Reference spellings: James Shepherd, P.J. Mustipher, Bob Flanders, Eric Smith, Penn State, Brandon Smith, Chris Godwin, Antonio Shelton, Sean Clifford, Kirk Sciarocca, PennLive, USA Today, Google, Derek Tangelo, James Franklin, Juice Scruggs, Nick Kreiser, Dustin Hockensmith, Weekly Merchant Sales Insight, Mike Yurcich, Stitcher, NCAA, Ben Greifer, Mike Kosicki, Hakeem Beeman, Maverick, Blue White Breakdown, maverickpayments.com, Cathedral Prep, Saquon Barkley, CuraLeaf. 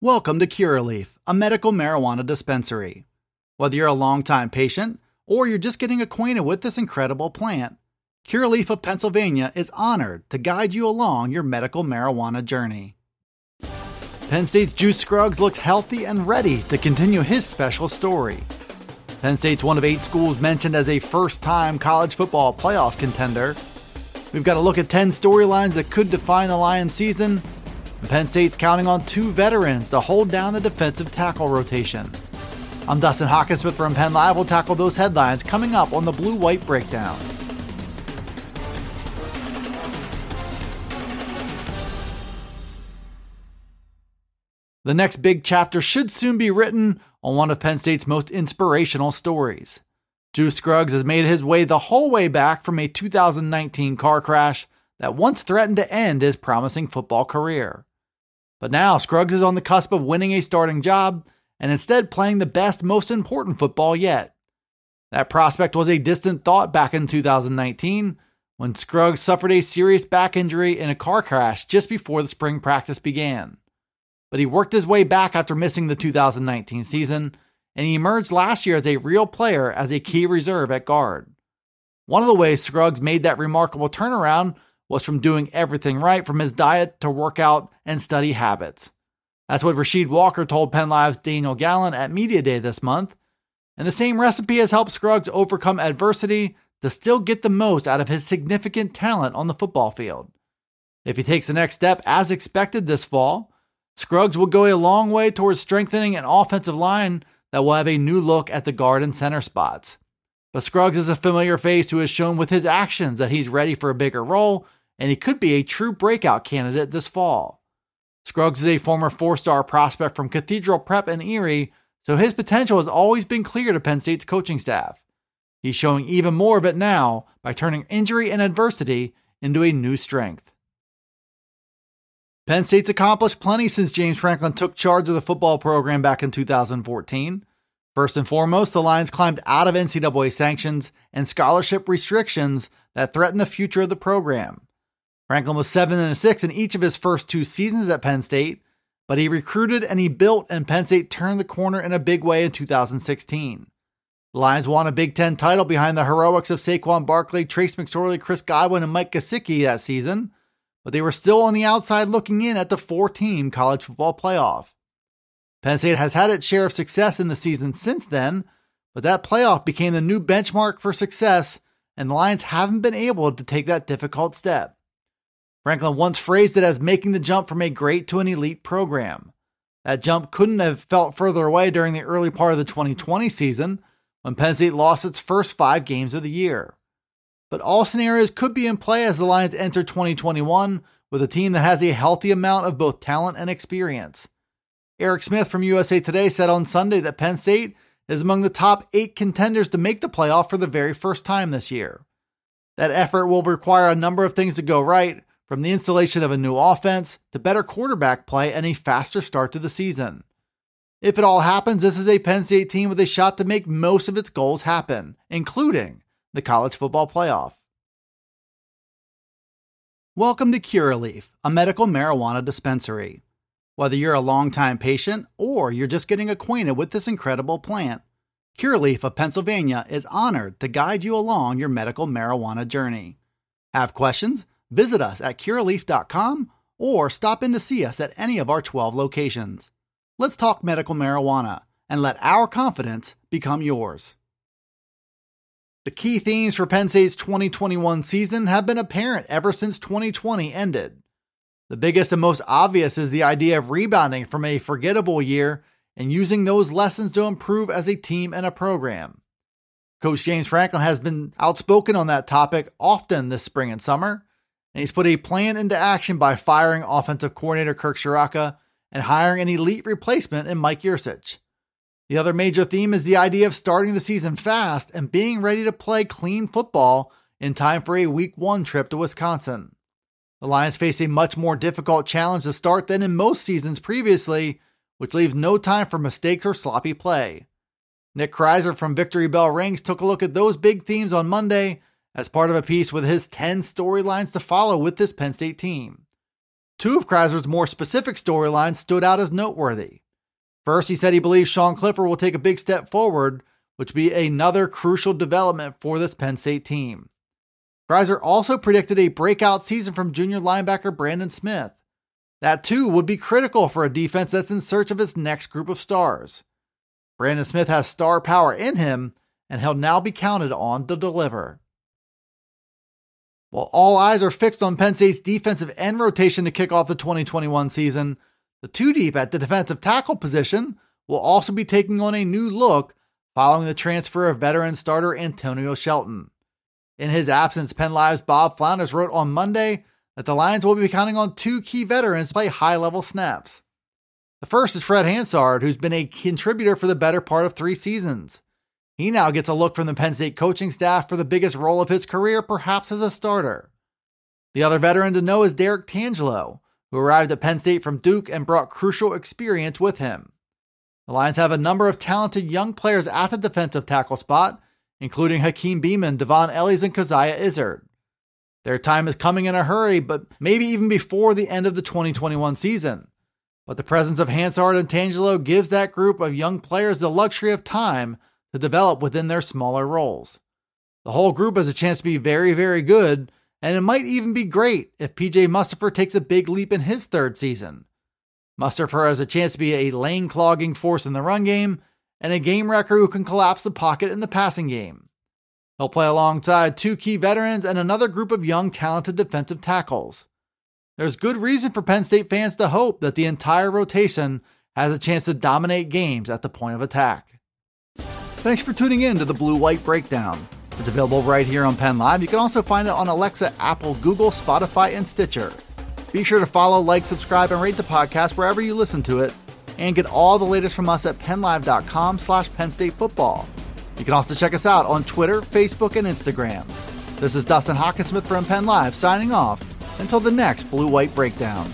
Welcome to CuraLeaf, a medical marijuana dispensary. Whether you're a longtime patient or you're just getting acquainted with this incredible plant, CuraLeaf of Pennsylvania is honored to guide you along your medical marijuana journey. Penn State's Juice Scruggs looks healthy and ready to continue his special story. Penn State's one of 8 schools mentioned as a first-time college football playoff contender. We've got a look at 10 storylines that could define the Lions' season. Penn State's counting on 2 veterans to hold down the defensive tackle rotation. I'm Dustin Hockensmith from PennLive. We'll tackle those headlines coming up on the Blue White Breakdown. The next big chapter should soon be written on one of Penn State's most inspirational stories. Juice Scruggs has made his way the whole way back from a 2019 car crash that once threatened to end his promising football career. But now Scruggs is on the cusp of winning a starting job and instead playing the best, most important football yet. That prospect was a distant thought back in 2019 when Scruggs suffered a serious back injury in a car crash just before the spring practice began. But he worked his way back after missing the 2019 season, and he emerged last year as a real player as a key reserve at guard. One of the ways Scruggs made that remarkable turnaround was from doing everything right, from his diet to workout and study habits. That's what Rashid Walker told PennLive's Daniel Gallen at Media Day this month. And the same recipe has helped Scruggs overcome adversity to still get the most out of his significant talent on the football field. If he takes the next step as expected this fall, Scruggs will go a long way towards strengthening an offensive line that will have a new look at the guard and center spots. But Scruggs is a familiar face who has shown with his actions that he's ready for a bigger role, and he could be a true breakout candidate this fall. Scruggs is a former 4-star prospect from Cathedral Prep in Erie, so his potential has always been clear to Penn State's coaching staff. He's showing even more of it now by turning injury and adversity into a new strength. Penn State's accomplished plenty since James Franklin took charge of the football program back in 2014. First and foremost, the Lions climbed out of NCAA sanctions and scholarship restrictions that threatened the future of the program. Franklin was 7-6 in each of his first 2 seasons at Penn State, but he recruited and he built, and Penn State turned the corner in a big way in 2016. The Lions won a Big Ten title behind the heroics of Saquon Barkley, Trace McSorley, Chris Godwin, and Mike Kosicki that season, but they were still on the outside looking in at the 4-team college football playoff. Penn State has had its share of success in the season since then, but that playoff became the new benchmark for success, and the Lions haven't been able to take that difficult step. Franklin once phrased it as making the jump from a great to an elite program. That jump couldn't have felt further away during the early part of the 2020 season when Penn State lost its first 5 games of the year. But all scenarios could be in play as the Lions enter 2021 with a team that has a healthy amount of both talent and experience. Eric Smith from USA Today said on Sunday that Penn State is among the top 8 contenders to make the playoff for the very first time this year. That effort will require a number of things to go right, from the installation of a new offense to better quarterback play and a faster start to the season. If it all happens, this is a Penn State team with a shot to make most of its goals happen, including the college football playoff. Welcome to CuraLeaf, a medical marijuana dispensary. Whether you're a longtime patient or you're just getting acquainted with this incredible plant, CuraLeaf of Pennsylvania is honored to guide you along your medical marijuana journey. Have questions? Visit us at curaleaf.com or stop in to see us at any of our 12 locations. Let's talk medical marijuana and let our confidence become yours. The key themes for Penn State's 2021 season have been apparent ever since 2020 ended. The biggest and most obvious is the idea of rebounding from a forgettable year and using those lessons to improve as a team and a program. Coach James Franklin has been outspoken on that topic often this spring and summer, and he's put a plan into action by firing offensive coordinator Kirk Sciarocca and hiring an elite replacement in Mike Yurcich. The other major theme is the idea of starting the season fast and being ready to play clean football in time for a Week 1 trip to Wisconsin. The Lions face a much more difficult challenge to start than in most seasons previously, which leaves no time for mistakes or sloppy play. Nick Kreiser from Victory Bell Rings took a look at those big themes on Monday as part of a piece with his 10 storylines to follow with this Penn State team. Two of Kreiser's more specific storylines stood out as noteworthy. First, he said he believes Sean Clifford will take a big step forward, which would be another crucial development for this Penn State team. Kreiser also predicted a breakout season from junior linebacker Brandon Smith. That too would be critical for a defense that's in search of its next group of stars. Brandon Smith has star power in him, and he'll now be counted on to deliver. While all eyes are fixed on Penn State's defensive end rotation to kick off the 2021 season, the two deep at the defensive tackle position will also be taking on a new look following the transfer of veteran starter Antonio Shelton. In his absence, PennLive's Bob Flanders wrote on Monday that the Lions will be counting on two key veterans to play high-level snaps. The first is Fred Hansard, who's been a contributor for the better part of 3 seasons. He now gets a look from the Penn State coaching staff for the biggest role of his career, perhaps as a starter. The other veteran to know is Derek Tangelo, who arrived at Penn State from Duke and brought crucial experience with him. The Lions have a number of talented young players at the defensive tackle spot, including Hakeem Beeman, Devon Ellis, and Keziah Izzard. Their time is coming in a hurry, but maybe even before the end of the 2021 season. But the presence of Hansard and Tangelo gives that group of young players the luxury of time to develop within their smaller roles. The whole group has a chance to be very, very good, and it might even be great if P.J. Mustipher takes a big leap in his 3rd season. Mustipher has a chance to be a lane-clogging force in the run game and a game-wrecker who can collapse the pocket in the passing game. He'll play alongside two key veterans and another group of young, talented defensive tackles. There's good reason for Penn State fans to hope that the entire rotation has a chance to dominate games at the point of attack. Thanks for tuning in to the Blue White Breakdown. It's available right here on PennLive. You can also find it on Alexa, Apple, Google, Spotify, and Stitcher. Be sure to follow, like, subscribe, and rate the podcast wherever you listen to it, and get all the latest from us at PennLive.com/PennStateFootball. You can also check us out on Twitter, Facebook, and Instagram. This is Dustin Hockensmith from PennLive signing off until the next Blue White Breakdown.